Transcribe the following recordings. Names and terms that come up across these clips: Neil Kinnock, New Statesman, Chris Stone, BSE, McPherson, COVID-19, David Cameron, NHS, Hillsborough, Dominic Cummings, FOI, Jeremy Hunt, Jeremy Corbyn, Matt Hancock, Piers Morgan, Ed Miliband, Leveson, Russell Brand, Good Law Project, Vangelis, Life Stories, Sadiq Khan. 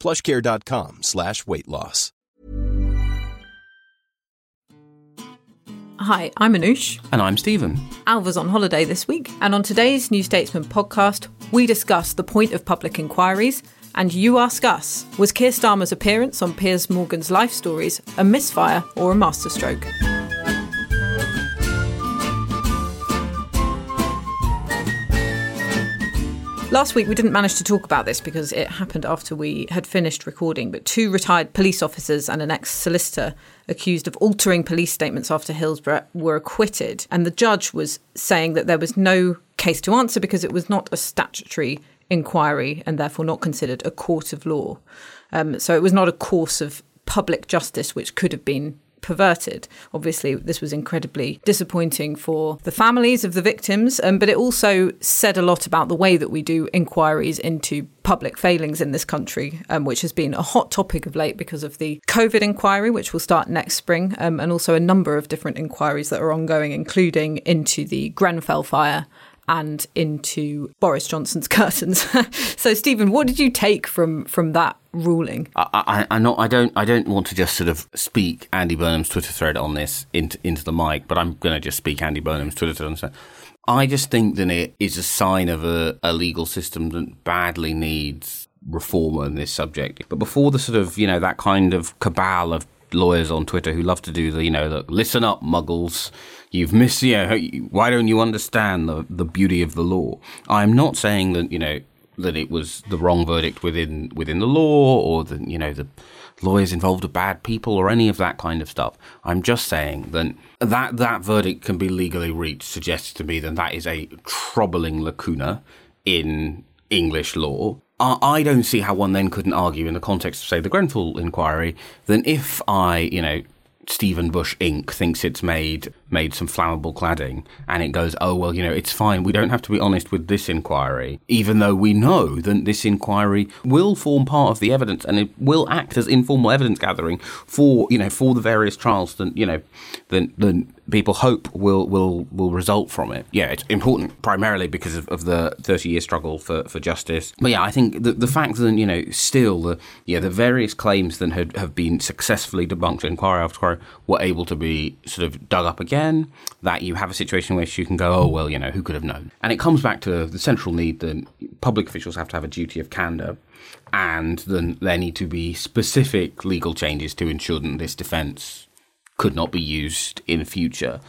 PlushCare.com/weight loss. Hi, I'm Anoosh. And I'm Stephen. Alva's on holiday this week, and on today's New Statesman podcast, we discuss the point of public inquiries and You Ask Us. Was Keir Starmer's appearance on Piers Morgan's Life Stories a misfire or a masterstroke? Last week, we didn't manage to talk about this because it happened after we had finished recording, but two retired police officers and an ex-solicitor accused of altering police statements after Hillsborough were acquitted. And the judge was saying that there was no case to answer because it was not a statutory inquiry and therefore not considered a court of law. So it was not a course of public justice which could have been perverted. Obviously, this was incredibly disappointing for the families of the victims, but it also said a lot about the way that we do inquiries into public failings in this country, which has been a hot topic of late because of the COVID inquiry, which will start next spring, and also a number of different inquiries that are ongoing, including into the Grenfell fire and into Boris Johnson's curtains. So, Stephen, what did you take from that ruling? I don't want to just sort of speak Andy Burnham's Twitter thread on this into the mic, but I'm going to just speak Andy Burnham's Twitter thread on this. I just think that it is a sign of a legal system that badly needs reform on this subject. But before the sort of, you know, that kind of cabal of lawyers on Twitter who love to do the, you know, look, listen up, muggles, you've missed, you know, why don't you understand the beauty of the law? I'm not saying that, you know, that it was the wrong verdict within the law or the, you know, the lawyers involved are bad people or any of that kind of stuff. I'm just saying that verdict can be legally reached suggests to me that is a troubling lacuna in English law. I don't see how one then couldn't argue in the context of, say, the Grenfell inquiry, then if Stephen Bush Inc. thinks it's made some flammable cladding and it goes, oh, well, you know, it's fine. We don't have to be honest with this inquiry, even though we know that this inquiry will form part of the evidence and it will act as informal evidence gathering for, you know, for the various trials that, you know, that people hope will result from it. Yeah, it's important primarily because of the 30-year struggle for justice. But yeah, I think the fact that, you know, still the various claims that have been successfully debunked inquiry after inquiry were able to be sort of dug up again, that you have a situation where you can go, oh, well, you know, who could have known? And it comes back to the central need that public officials have to have a duty of candour, and then there need to be specific legal changes to ensure that this defence could not be used in future.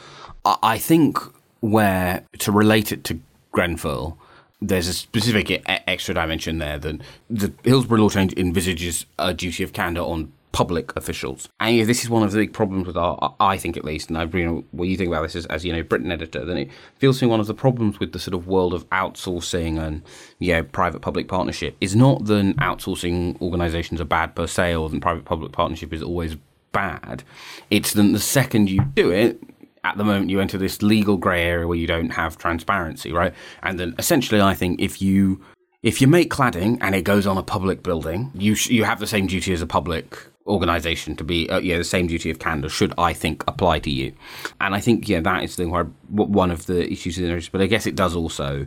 I think where, to relate it to Grenfell, there's a specific extra dimension there that the Hillsborough law change envisages a duty of candour on public officials. And yeah, this is one of the big problems with our, I think at least, and I you know what you think about this as you know, Britain editor, then it feels to me one of the problems with the sort of world of outsourcing and, you know, private-public partnership is not that outsourcing organisations are bad per se or that private-public partnership is always bad. It's that the second you do it, at the moment you enter this legal grey area where you don't have transparency, right? And then essentially I think if you make cladding and it goes on a public building, you have the same duty as a public organisation to be, the same duty of candour should, I think, apply to you. And I think, yeah, that is the where one of the issues in the narrative, but I guess it does also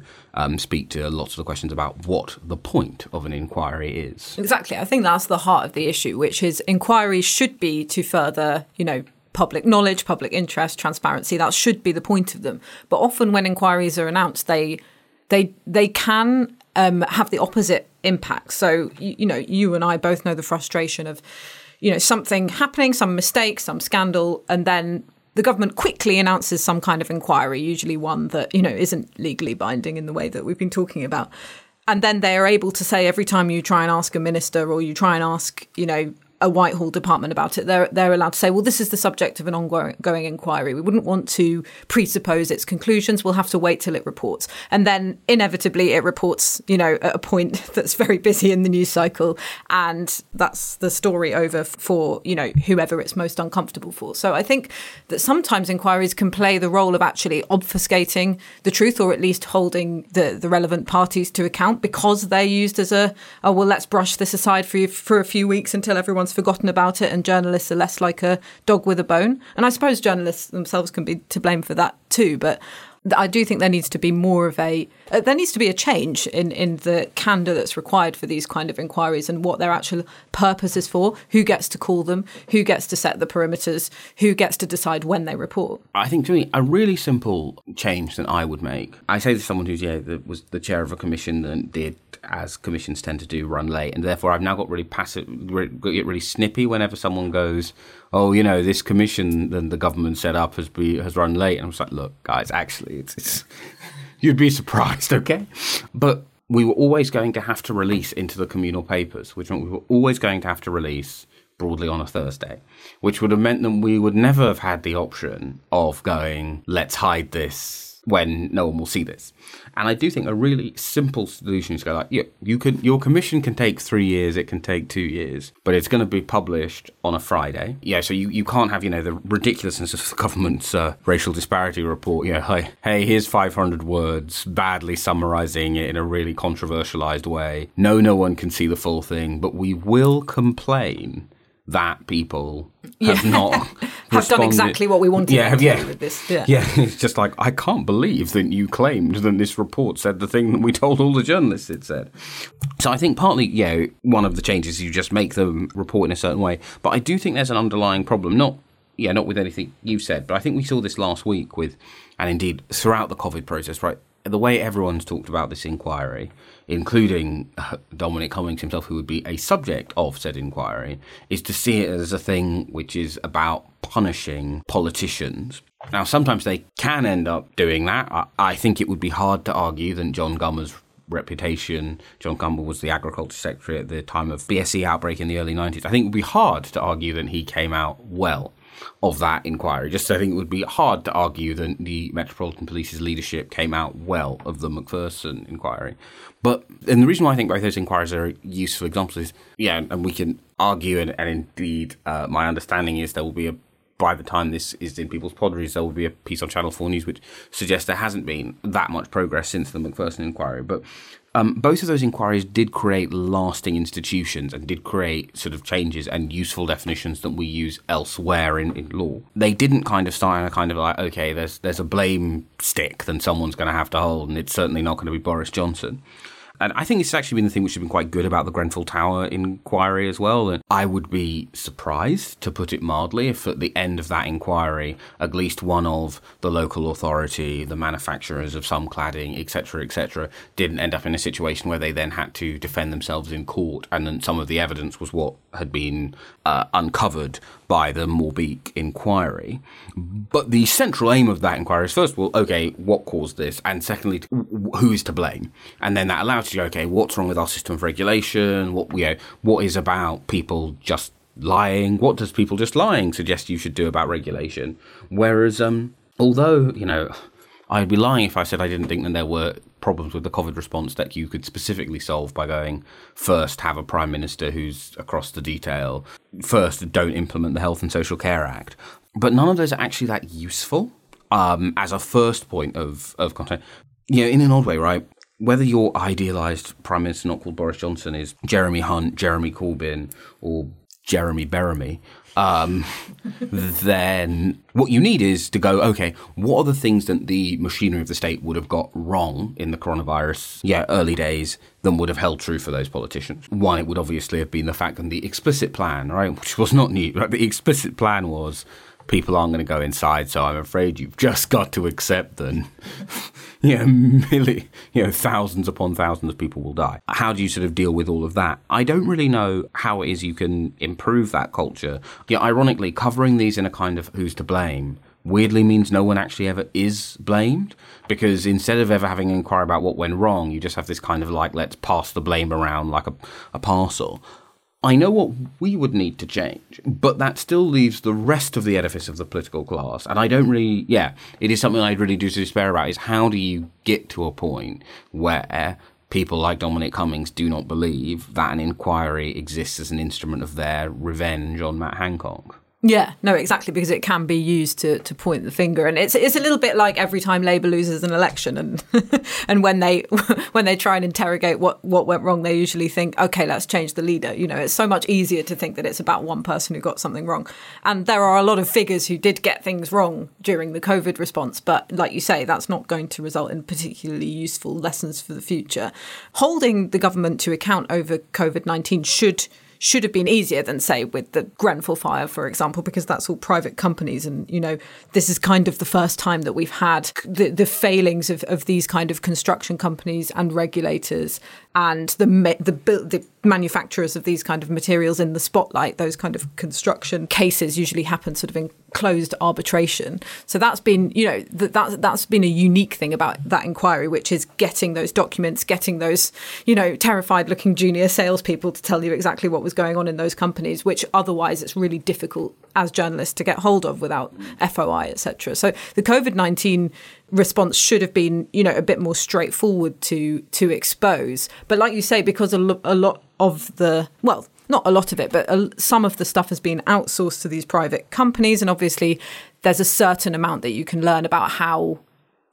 speak to lots of the questions about what the point of an inquiry is. Exactly. I think that's the heart of the issue, which is inquiries should be to further, you know, public knowledge, public interest, transparency. That should be the point of them. But often when inquiries are announced, they can have the opposite impact. So, you know, you and I both know the frustration of you know, something happening, some mistake, some scandal, and then the government quickly announces some kind of inquiry, usually one that, you know, isn't legally binding in the way that we've been talking about. And then they are able to say every time you try and ask a minister or you try and ask, you know, a Whitehall department about it, they're allowed to say, well, this is the subject of an ongoing inquiry. We wouldn't want to presuppose its conclusions. We'll have to wait till it reports. And then inevitably it reports, you know, at a point that's very busy in the news cycle. And that's the story over for, you know, whoever it's most uncomfortable for. So I think that sometimes inquiries can play the role of actually obfuscating the truth, or at least holding the relevant parties to account, because they're used as a, oh, well, let's brush this aside for a few weeks until everyone's forgotten about it, and journalists are less like a dog with a bone. And I suppose journalists themselves can be to blame for that too, but I do think there needs to be more of a change in the candour that's required for these kind of inquiries and what their actual purpose is for, who gets to call them, who gets to set the perimeters, who gets to decide when they report. I think, to me, a really simple change that I would make, I say to someone who's was the chair of a commission that did, as commissions tend to do, run late, and therefore I've now got really passive, get really snippy whenever someone goes, oh, you know, this commission that the government set up has run late. And I'm just like, look, guys, actually, it's you'd be surprised, okay? But we were always going to have to release into the communal papers, which meant we were always going to have to release broadly on a Thursday, which would have meant that we would never have had the option of going, let's hide this when no one will see this. And I do think a really simple solution is to go like, yeah, your commission can take 3 years, it can take 2 years, but it's going to be published on a Friday. Yeah, so you can't have, you know, the ridiculousness of the government's racial disparity report. You know, hey, here's 500 words, badly summarising it in a really controversialised way. No one can see the full thing, but we will complain that people have not have done exactly what we wanted to do with this. Yeah, it's just like, I can't believe that you claimed that this report said the thing that we told all the journalists it said. So I think partly, one of the changes is you just make them report in a certain way. But I do think there's an underlying problem, not with anything you said, but I think we saw this last week with, and indeed throughout the COVID process, right? The way everyone's talked about this inquiry, including Dominic Cummings himself, who would be a subject of said inquiry, is to see it as a thing which is about punishing politicians. Now, sometimes they can end up doing that. I think it would be hard to argue that John Gummer's reputation. John Gummer was the Agriculture Secretary at the time of BSE outbreak in the early 90s. I think it would be hard to argue that he came out well of that inquiry. Just I think it would be hard to argue that the Metropolitan Police's leadership came out well of the McPherson inquiry. And the reason why I think both those inquiries are useful examples is, and we can argue, and indeed my understanding is there will be by the time this is in people's podcasts, there will be a piece on Channel 4 News which suggests there hasn't been that much progress since the McPherson inquiry. But both of those inquiries did create lasting institutions and did create sort of changes and useful definitions that we use elsewhere in law. They didn't kind of start in a kind of like, okay, there's a blame stick that someone's going to have to hold, and it's certainly not going to be Boris Johnson. And I think it's actually been the thing which has been quite good about the Grenfell Tower inquiry as well. And I would be surprised, to put it mildly, if at the end of that inquiry, at least one of the local authority, the manufacturers of some cladding, et cetera, didn't end up in a situation where they then had to defend themselves in court. And then some of the evidence was what had been uncovered by the Morbeek inquiry. But the central aim of that inquiry is, first of all, okay, what caused this? And secondly, who is to blame? And then that allows you to go, okay, what's wrong with our system of regulation? What is about people just lying? What does people just lying suggest you should do about regulation? Whereas, although, you know, I'd be lying if I said I didn't think that there were problems with the COVID response that you could specifically solve by going, first, have a prime minister who's across the detail. First, don't implement the Health and Social Care Act. But none of those are actually that useful as a first point of content. You know, in an odd way, right? Whether your idealised prime minister, not called Boris Johnson, is Jeremy Hunt, Jeremy Corbyn, or Jeremy Beremy, then what you need is to go, okay, what are the things that the machinery of the state would have got wrong in the coronavirus early days than would have held true for those politicians? One, it would obviously have been the fact that the explicit plan, right, which was not new, right? The explicit plan was people aren't going to go inside, so I'm afraid you've just got to accept them. Thousands upon thousands of people will die. How do you sort of deal with all of that? I don't really know how it is you can improve that culture. Yeah, ironically, covering these in a kind of who's to blame weirdly means no one actually ever is blamed, because instead of ever having an inquiry about what went wrong, you just have this kind of like, let's pass the blame around like a parcel. I know what we would need to change, but that still leaves the rest of the edifice of the political class. And I don't really, it is something I really do despair about, is how do you get to a point where people like Dominic Cummings do not believe that an inquiry exists as an instrument of their revenge on Matt Hancock? Yeah, no, exactly, because it can be used to point the finger, and it's a little bit like every time Labour loses an election, and and when they try and interrogate what went wrong, they usually think, okay, let's change the leader. You know, it's so much easier to think that it's about one person who got something wrong, and there are a lot of figures who did get things wrong during the COVID response. But like you say, that's not going to result in particularly useful lessons for the future. Holding the government to account over COVID-19 should have been easier than, say, with the Grenfell fire, for example, because that's all private companies. And, you know, this is kind of the first time that we've had the failings of these kind of construction companies and regulators and the manufacturers of these kind of materials in the spotlight. Those kind of construction cases usually happen sort of in closed arbitration. So that's been, you know, that's been a unique thing about that inquiry, which is getting those documents, getting those, you know, terrified looking junior salespeople to tell you exactly what was going on in those companies, which otherwise it's really difficult as journalists to get hold of without FOI, etc. So the COVID-19 response should have been, you know, a bit more straightforward to expose. But like you say, because a lot of the, well, not a lot of it, but some of the stuff has been outsourced to these private companies. And obviously there's a certain amount that you can learn about how,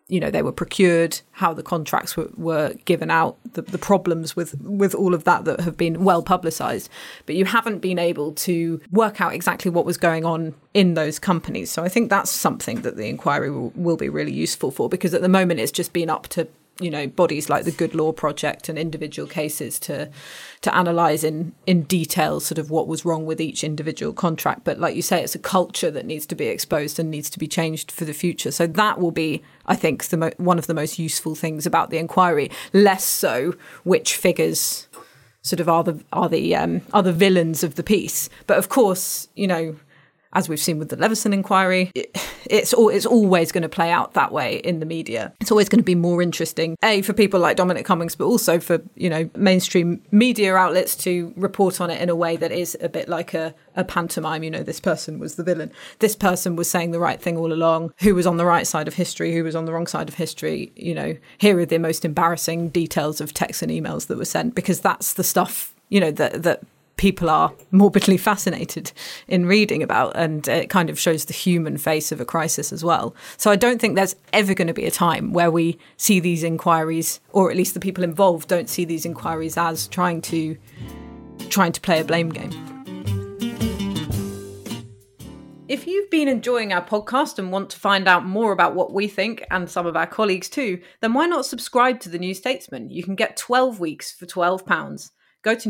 you know, they were procured, how the contracts were given out, the problems with all of that have been well publicised. But you haven't been able to work out exactly what was going on in those companies. So I think that's something that the inquiry will be really useful for, because at the moment it's just been up to, you know, bodies like the Good Law Project and individual cases to analyse in detail sort of what was wrong with each individual contract. But like you say, it's a culture that needs to be exposed and needs to be changed for the future. So that will be, I think, one of the most useful things about the inquiry, less so which figures sort of are the villains of the piece. But of course, you know, as we've seen with the Leveson inquiry, it's always going to play out that way in the media. It's always going to be more interesting, A, for people like Dominic Cummings, but also for, you know, mainstream media outlets to report on it in a way that is a bit like a pantomime. You know, this person was the villain. This person was saying the right thing all along. Who was on the right side of history? Who was on the wrong side of history? You know, here are the most embarrassing details of texts and emails that were sent, because that's the stuff, you know, that people are morbidly fascinated in reading about, and it kind of shows the human face of a crisis as well. So I don't think there's ever going to be a time where we see these inquiries, or at least the people involved don't see these inquiries as trying to play a blame game. If you've been enjoying our podcast and want to find out more about what we think, and some of our colleagues too, then why not subscribe to The New Statesman? You can get 12 weeks for £12. Go to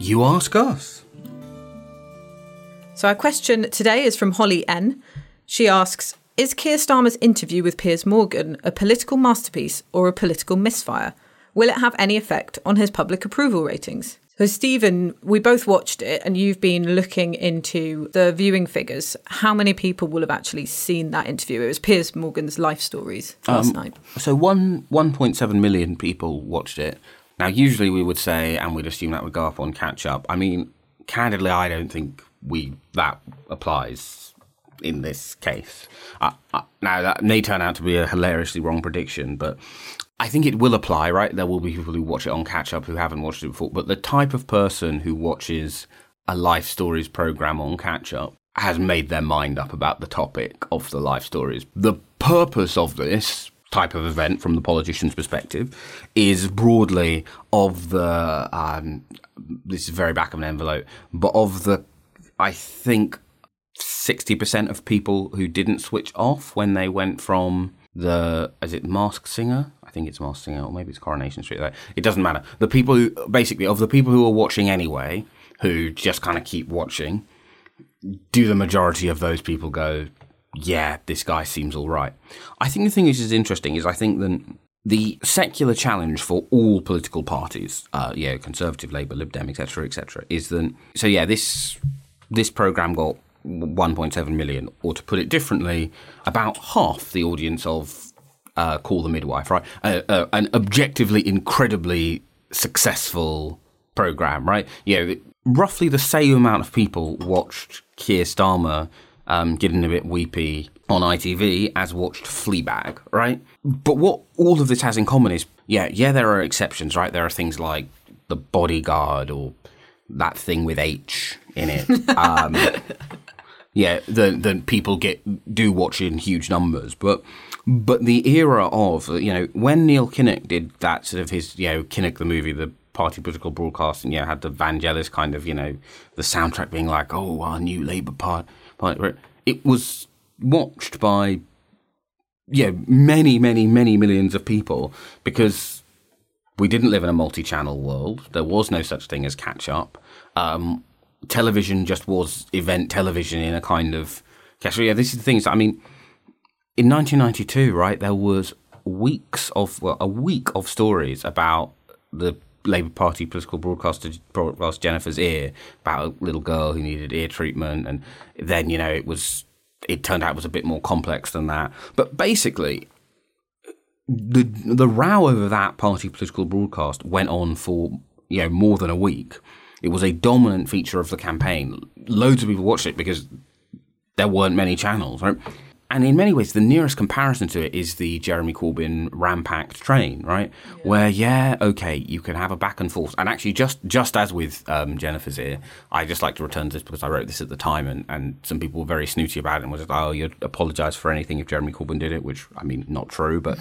You Ask Us. So our question today is from Holly N. She asks, is Keir Starmer's interview with Piers Morgan a political masterpiece or a political misfire? Will it have any effect on his public approval ratings? So Stephen, we both watched it and you've been looking into the viewing figures. How many people will have actually seen that interview? It was Piers Morgan's Life Stories last night. So 1.7 million people watched it. Now, usually we would say, and we'd assume that would go up on catch up. I mean, candidly, I don't think that applies in this case. Now, that may turn out to be a hilariously wrong prediction, but I think it will apply, right? There will be people who watch it on catch-up who haven't watched it before, but the type of person who watches a Life Stories programme on catch-up has made their mind up about the topic of the Life Stories. The purpose of this type of event, from the politician's perspective, is broadly of the, this is very back of an envelope, but of the, I think, 60% of people who didn't switch off when they went from the, is it Masked Singer? I think it's Masked Singer, or maybe it's Coronation Street. It doesn't matter. The people who, basically, of the people who are watching anyway, who just kind of keep watching, do the majority of those people go, yeah, this guy seems all right? I think the thing which is interesting is I think that the secular challenge for all political parties, Conservative, Labour, Lib Dem, et cetera, is that, so yeah, this programme got 1.7 million, or to put it differently, about half the audience of Call the Midwife, right? An objectively incredibly successful programme, right? You know, roughly the same amount of people watched Keir Starmer getting a bit weepy on ITV as watched Fleabag, right? But what all of this has in common is, there are exceptions, right? There are things like The Bodyguard or that thing with H in it. The people do watch in huge numbers, but the era of, you know, when Neil Kinnock did that sort of his, you know, Kinnock the movie, the party political broadcast, and had the Vangelis kind of, you know, the soundtrack being like, oh, our new Labour Party, it was watched by many, many, many millions of people because we didn't live in a multi-channel world. There was no such thing as catch up. Television just was event television in a kind of catch-up. Yeah, this is the thing. So, I mean, in 1992, right, there was a week of stories about the Labour Party political broadcast Jennifer's Ear, about a little girl who needed ear treatment, and then, you know, it turned out it was a bit more complex than that. But basically, the row over that party political broadcast went on for, you know, more than a week. It was a dominant feature of the campaign. Loads of people watched it because there weren't many channels, right? And in many ways, the nearest comparison to it is the Jeremy Corbyn Ram-packed train, right? Yeah. Where, you can have a back and forth. And actually, just as with Jennifer's Ear, I just like to return to this because I wrote this at the time, and some people were very snooty about it and was like, oh, you'd apologise for anything if Jeremy Corbyn did it, which, I mean, not true, but,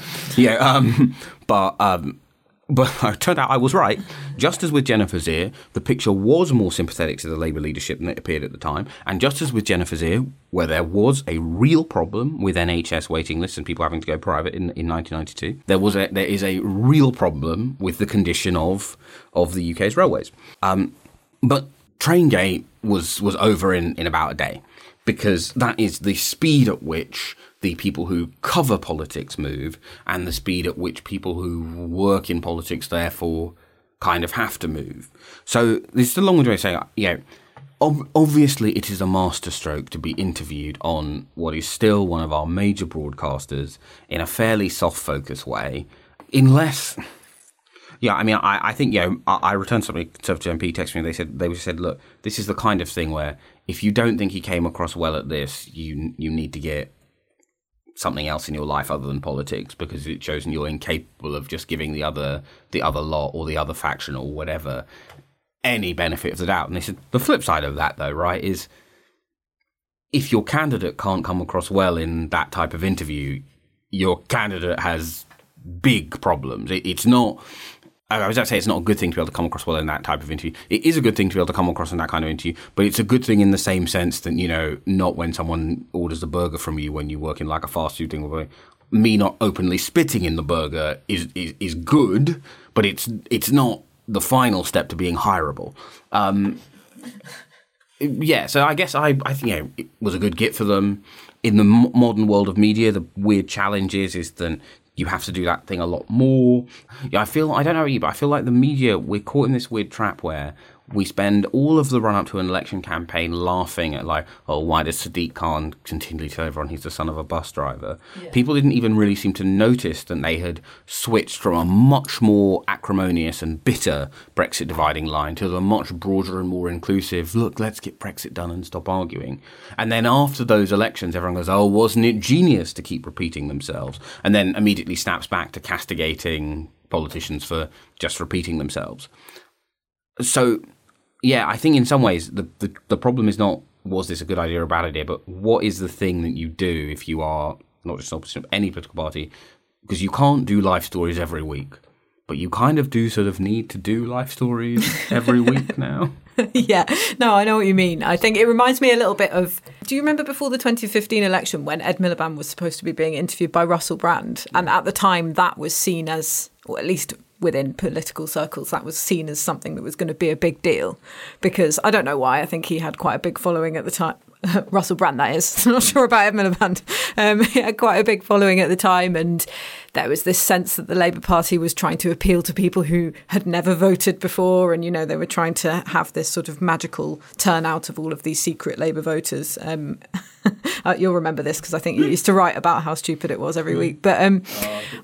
But it turned out I was right. Just as with Jennifer's Ear, the picture was more sympathetic to the Labour leadership than it appeared at the time. And just as with Jennifer's Ear, where there was a real problem with NHS waiting lists and people having to go private in 1992, there is a real problem with the condition of the UK's railways. But Traingate was over in about a day, because that is the speed at which the people who cover politics move, and the speed at which people who work in politics, therefore, kind of have to move. So this is a long way to say, obviously it is a masterstroke to be interviewed on what is still one of our major broadcasters in a fairly soft focus way, unless... Yeah, I mean, I think, I returned something, Conservative MP texted me, they said, look, this is the kind of thing where if you don't think he came across well at this, you need to get something else in your life other than politics, because it shows you're incapable of just giving the other lot or the other faction or whatever any benefit of the doubt. And they said the flip side of that, though, right, is if your candidate can't come across well in that type of interview, your candidate has big problems. I was about to say it's not a good thing to be able to come across well in that type of interview. It is a good thing to be able to come across in that kind of interview, but it's a good thing in the same sense that, you know, not when someone orders a burger from you when you work in like a fast food thing. Me not openly spitting in the burger is good, but it's not the final step to being hireable. So I guess I think it was a good get for them. In the modern world of media, the weird challenge is that you have to do that thing a lot more. Yeah, I don't know about you, but I feel like the media, we're caught in this weird trap where we spend all of the run-up to an election campaign laughing at, like, oh, why does Sadiq Khan continually tell everyone he's the son of a bus driver? Yeah. People didn't even really seem to notice that they had switched from a much more acrimonious and bitter Brexit dividing line to the much broader and more inclusive, look, let's get Brexit done and stop arguing. And then after those elections, everyone goes, oh, wasn't it genius to keep repeating themselves? And then immediately snaps back to castigating politicians for just repeating themselves. So... yeah, I think in some ways the problem is not was this a good idea or a bad idea, but what is the thing that you do if you are not just an opposition of any political party, because you can't do Life Stories every week, but you kind of do sort of need to do Life Stories every week now. Yeah, no, I know what you mean. I think it reminds me a little bit of, do you remember before the 2015 election when Ed Miliband was supposed to be being interviewed by Russell Brand? And at the time that was seen as, or at least within political circles, that was seen as something that was going to be a big deal, because I don't know why, I think he had quite a big following at the time. Russell Brand, that is. I'm not sure about Ed Miliband. He had quite a big following at the time, and there was this sense that the Labour Party was trying to appeal to people who had never voted before, and, you know, they were trying to have this sort of magical turnout of all of these secret Labour voters. You'll remember this because I think you used to write about how stupid it was every week. But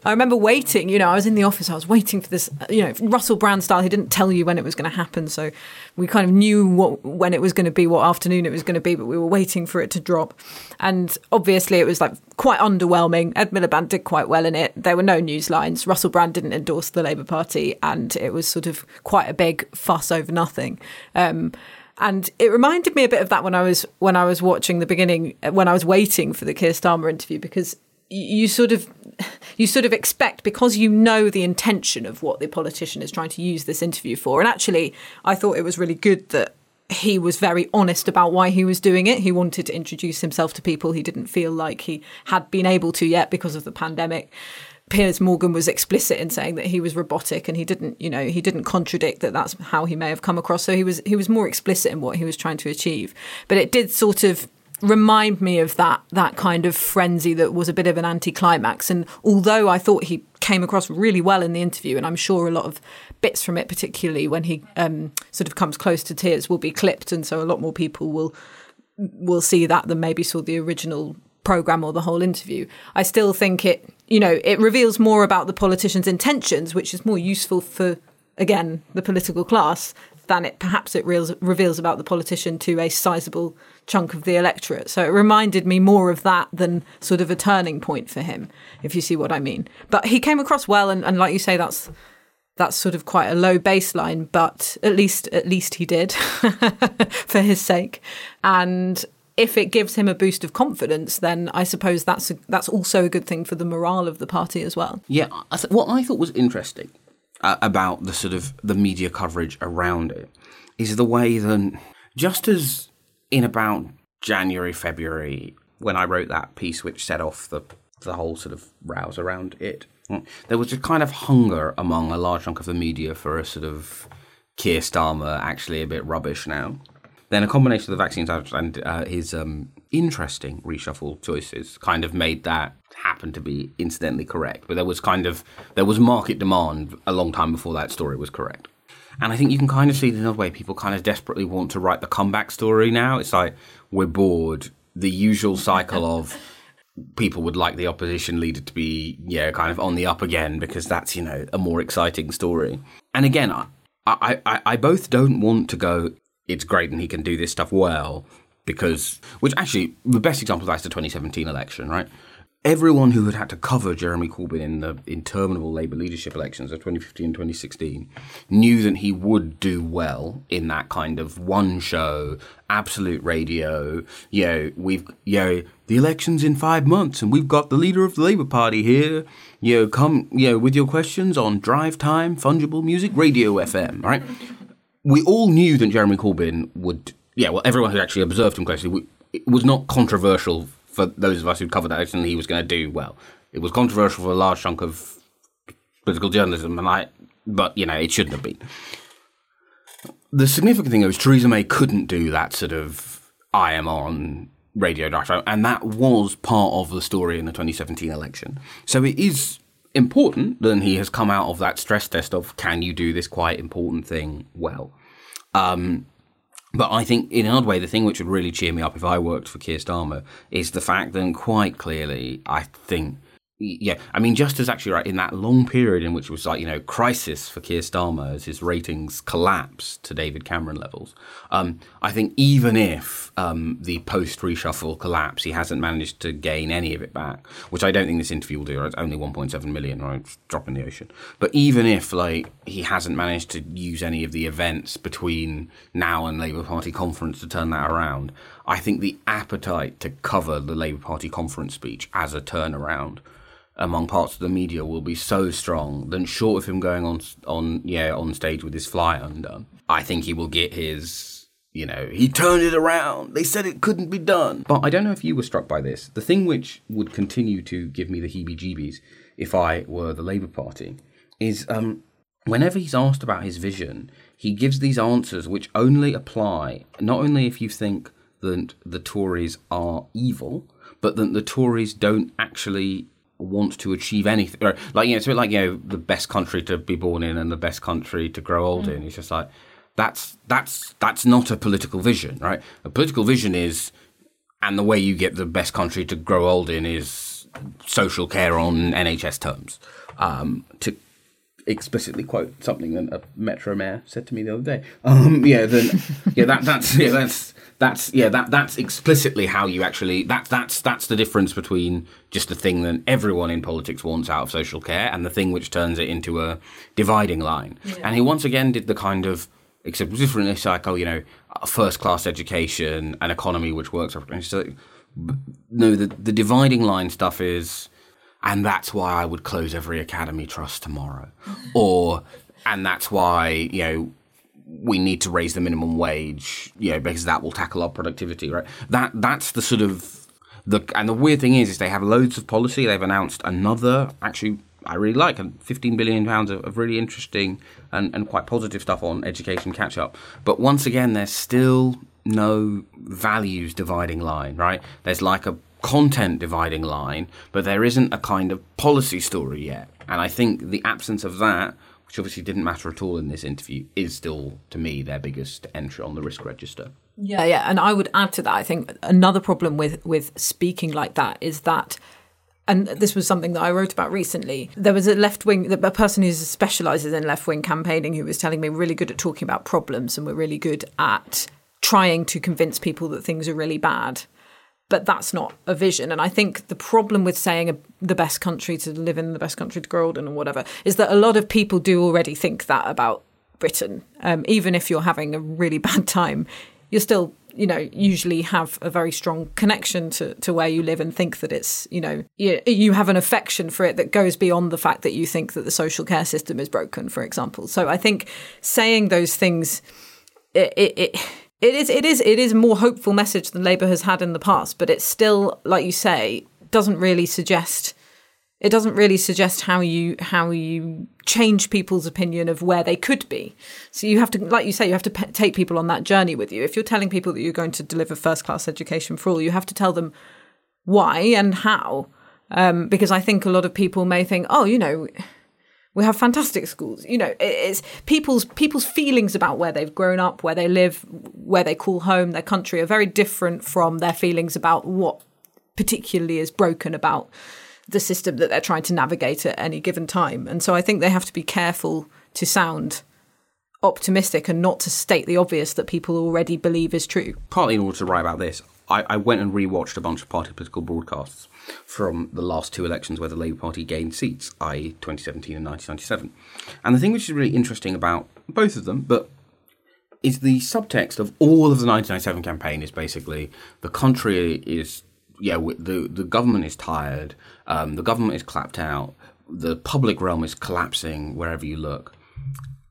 I remember waiting, you know, I was in the office, I was waiting for this, you know, Russell Brand style. He didn't tell you when it was going to happen, so we kind of knew when it was going to be, what afternoon it was going to be, but we were waiting for it to drop. And obviously it was like quite underwhelming. Ed Miliband did quite well in it. There were no news lines. Russell Brand didn't endorse the Labour Party, and it was sort of quite a big fuss over nothing. And it reminded me a bit of that when I was watching the beginning, when I was waiting for the Keir Starmer interview, because you sort of expect, because you know the intention of what the politician is trying to use this interview for. And actually, I thought it was really good that he was very honest about why he was doing it. He wanted to introduce himself to people he didn't feel like he had been able to yet because of the pandemic. Piers Morgan was explicit in saying that he was robotic, and he didn't contradict that. That's how he may have come across. So he was more explicit in what he was trying to achieve. But it did sort of remind me of that kind of frenzy that was a bit of an anticlimax. And although I thought he came across really well in the interview, and I'm sure a lot of bits from it, particularly when he sort of comes close to tears, will be clipped, and so a lot more people will see that than maybe saw the original programme or the whole interview. I still think it, you know, it reveals more about the politician's intentions, which is more useful for, again, the political class, than it reveals about the politician to a sizable chunk of the electorate. So it reminded me more of that than sort of a turning point for him, if you see what I mean. But he came across well, and like you say, that's sort of quite a low baseline, but at least he did for his sake. And if it gives him a boost of confidence, then I suppose that's also a good thing for the morale of the party as well. Yeah, what I thought was interesting about the sort of the media coverage around it is the way that, just as in about January, February, when I wrote that piece which set off the whole sort of rows around it, there was a kind of hunger among a large chunk of the media for a sort of Keir Starmer, actually a bit rubbish now. Then a combination of the vaccines and his interesting reshuffle choices kind of made that happen to be incidentally correct. But there was market demand a long time before that story was correct. And I think you can kind of see it another way. People kind of desperately want to write the comeback story now. It's like, we're bored. The usual cycle of people would like the opposition leader to be, yeah, kind of on the up again, because that's, you know, a more exciting story. And again, I both don't want to go, it's great and he can do this stuff well, because, which actually, the best example of that is the 2017 election, right? Everyone who had to cover Jeremy Corbyn in the interminable Labour leadership elections of 2015 and 2016 knew that he would do well in that kind of one show, absolute radio, you know, the election's in 5 months and we've got the leader of the Labour Party here, you know, come, you know, with your questions on drive time, fungible music, radio FM, right? We all knew that Jeremy Corbyn would, yeah, well, everyone who actually observed him closely, it was not controversial for those of us who covered that election, he was going to do well. It was controversial for a large chunk of political journalism, but, you know, it shouldn't have been. The significant thing was Theresa May couldn't do that sort of I am on radio, and that was part of the story in the 2017 election. So it is important, then he has come out of that stress test of, can you do this quite important thing well? But I think in an odd way, the thing which would really cheer me up if I worked for Keir Starmer is the fact that quite clearly, I think, yeah, I mean, just as actually right in that long period in which it was like, you know, crisis for Keir Starmer as his ratings collapsed to David Cameron levels, I think even if the post-reshuffle collapse, he hasn't managed to gain any of it back, which I don't think this interview will do, right? It's only 1.7 million, right? It's dropping the ocean. But even if, like, he hasn't managed to use any of the events between now and Labour Party conference to turn that around, I think the appetite to cover the Labour Party conference speech as a turnaround among parts of the media will be so strong that short of him going on stage with his fly undone, I think he will get his, you know, he turned it around. They said it couldn't be done. But I don't know if you were struck by this. The thing which would continue to give me the heebie-jeebies if I were the Labour Party is whenever he's asked about his vision, he gives these answers which only apply, not only if you think that the Tories are evil, but that the Tories don't actually want to achieve anything, or, like, you know, it's a bit like, you know, the best country to be born in and the best country to grow old in. It's just like that's not a political vision, right? A political vision is, and the way you get the best country to grow old in is social care on NHS terms. To explicitly quote something that a Metro mayor said to me the other day. That's explicitly how you actually that's the difference between just the thing that everyone in politics wants out of social care and the thing which turns it into a dividing line. Yeah. And he once again did the kind of, except differently, cycle, you know, first class education, an economy which works. So, no, the dividing line stuff is, and that's why I would close every academy trust tomorrow, or and that's why, you know, we need to raise the minimum wage, you know, because that will tackle our productivity, right? That's the sort of the, and the weird thing is they have loads of policy. They've announced another, actually, I really like, £15 billion of really interesting and quite positive stuff on education catch up. But once again, there's still no values dividing line, right? There's like a content dividing line, but there isn't a kind of policy story yet. And I think the absence of that, which obviously didn't matter at all in this interview, is still, to me, their biggest entry on the risk register. Yeah. And I would add to that, I think another problem with speaking like that is that, and this was something that I wrote about recently, there was a person who specialises in left-wing campaigning who was telling me we're really good at talking about problems and we're really good at trying to convince people that things are really bad. But that's not a vision. And I think the problem with saying the best country to live in, the best country to grow old in, or whatever, is that a lot of people do already think that about Britain. Even if you're having a really bad time, you're still, you know, usually have a very strong connection to where you live and think that it's, you know, you have an affection for it that goes beyond the fact that you think that the social care system is broken, for example. So I think saying those things, It is a more hopeful message than Labour has had in the past, but it's still, like you say, doesn't really suggest how you change people's opinion of where they could be. So you have to, like you say, you have to take people on that journey with you. If you're telling people that you're going to deliver first class education for all, you have to tell them why and how, because I think a lot of people may think, oh, you know, we have fantastic schools. You know, it's people's feelings about where they've grown up, where they live, where they call home, their country, are very different from their feelings about what particularly is broken about the system that they're trying to navigate at any given time. And so I think they have to be careful to sound optimistic and not to state the obvious that people already believe is true. Partly in order to write about this, I went and rewatched a bunch of party political broadcasts from the last two elections where the Labour Party gained seats, i.e. 2017 and 1997. And the thing which is really interesting about both of them, but is the subtext of all of the 1997 campaign is basically the country is, the government is tired, the government is clapped out, the public realm is collapsing wherever you look,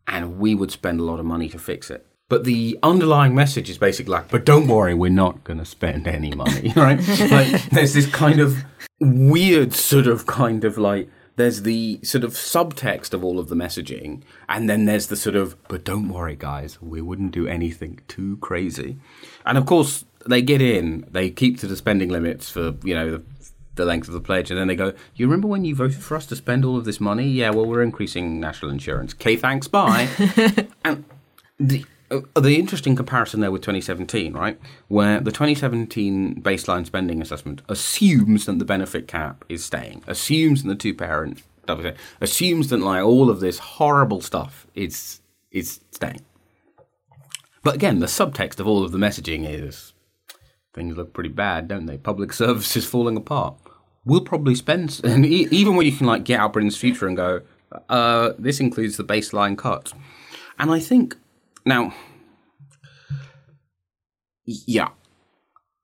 and we would spend a lot of money to fix it. But the underlying message is basically like, but don't worry, we're not going to spend any money, right? Like, there's this kind of weird sort of kind of like, there's the sort of subtext of all of the messaging. And then there's the sort of, but don't worry, guys, we wouldn't do anything too crazy. And of course, they get in, they keep to the spending limits for, you know, the the length of the pledge, and then they go, you remember when you voted for us to spend all of this money? Yeah, well, we're increasing national insurance. Okay, thanks, bye. And the interesting comparison there with 2017, right, where the 2017 baseline spending assessment assumes that the benefit cap is staying, assumes that the two-parent, assumes that like all of this horrible stuff is staying. But again, the subtext of all of the messaging is things look pretty bad, don't they? Public service is falling apart. We'll probably spend, and even when you can like get out Britain's future and go, this includes the baseline cut. And I think now, yeah,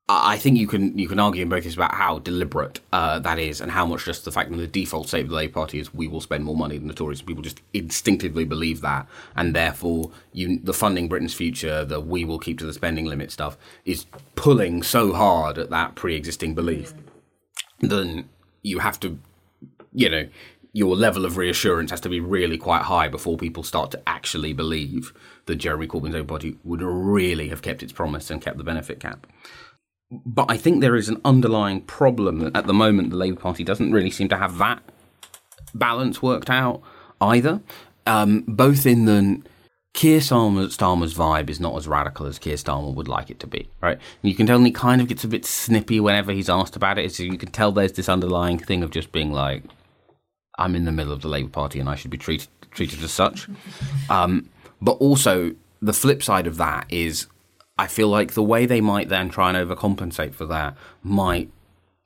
I think you can argue in both ways about how deliberate that is and how much just the fact that the default state of the Labour Party is we will spend more money than the Tories. People just instinctively believe that, and therefore the funding Britain's future, the we will keep to the spending limit stuff, is pulling so hard at that pre-existing belief. Then you have to, your level of reassurance has to be really quite high before people start to actually believe that Jeremy Corbyn's own party would really have kept its promise and kept the benefit cap. But I think there is an underlying problem that at the moment the Labour Party doesn't really seem to have that balance worked out either, both in the Keir Starmer's vibe is not as radical as Keir Starmer would like it to be, right? And you can tell he kind of gets a bit snippy whenever he's asked about it, so you can tell there's this underlying thing of just being like, I'm in the middle of the Labour Party and I should be treated as such. But also the flip side of that is I feel like the way they might then try and overcompensate for that might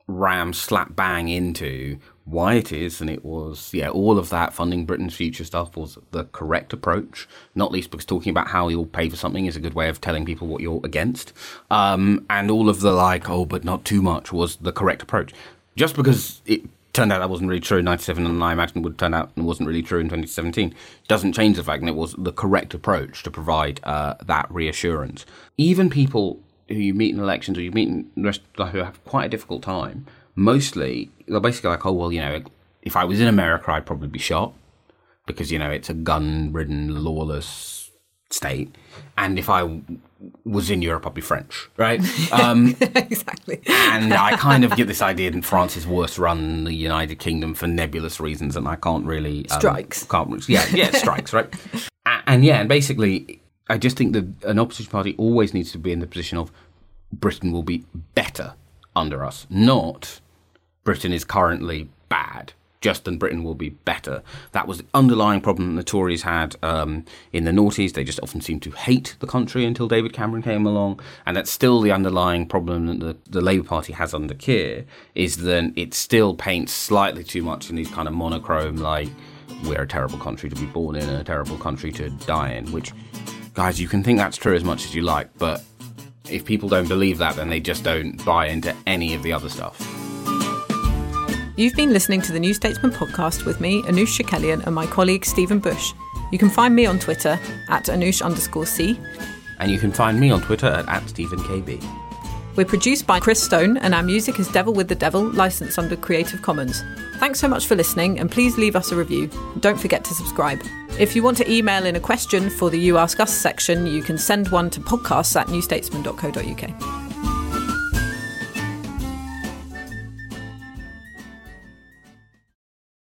ram slap bang into why it is, and it was, all of that funding Britain's future stuff was the correct approach, not least because talking about how you'll pay for something is a good way of telling people what you're against. And all of the like, oh, but not too much was the correct approach. Just because it turned out that wasn't really true in 97 and I imagine would turn out and wasn't really true in 2017, doesn't change the fact that it was the correct approach to provide that reassurance. Even people who you meet in elections or you meet in the rest who have quite a difficult time, mostly they're basically like, oh, well, if I was in America, I'd probably be shot because, it's a gun-ridden, lawless state. And if I was in Europe, I'd be French, right? Exactly. And I kind of get this idea that France is worse run than the United Kingdom for nebulous reasons, and I can't really... strikes. Strikes, right? And basically, I just think that an opposition party always needs to be in the position of Britain will be better under us, not Britain is currently bad. Just and Britain will be better. That was the underlying problem the Tories had in the noughties. They just often seemed to hate the country until David Cameron came along. And that's still the underlying problem that the Labour Party has under Keir, is that it still paints slightly too much in these kind of monochrome, like, we're a terrible country to be born in and a terrible country to die in, which, guys, you can think that's true as much as you like, but if people don't believe that, then they just don't buy into any of the other stuff. You've been listening to the New Statesman podcast with me, Anoosh Chakelian, and my colleague, Stephen Bush. You can find me on Twitter at Anoosh_C. And you can find me on Twitter at StephenKB. We're produced by Chris Stone, and our music is Devil with the Devil, licensed under Creative Commons. Thanks so much for listening, and please leave us a review. Don't forget to subscribe. If you want to email in a question for the You Ask Us section, you can send one to podcasts@newstatesman.co.uk.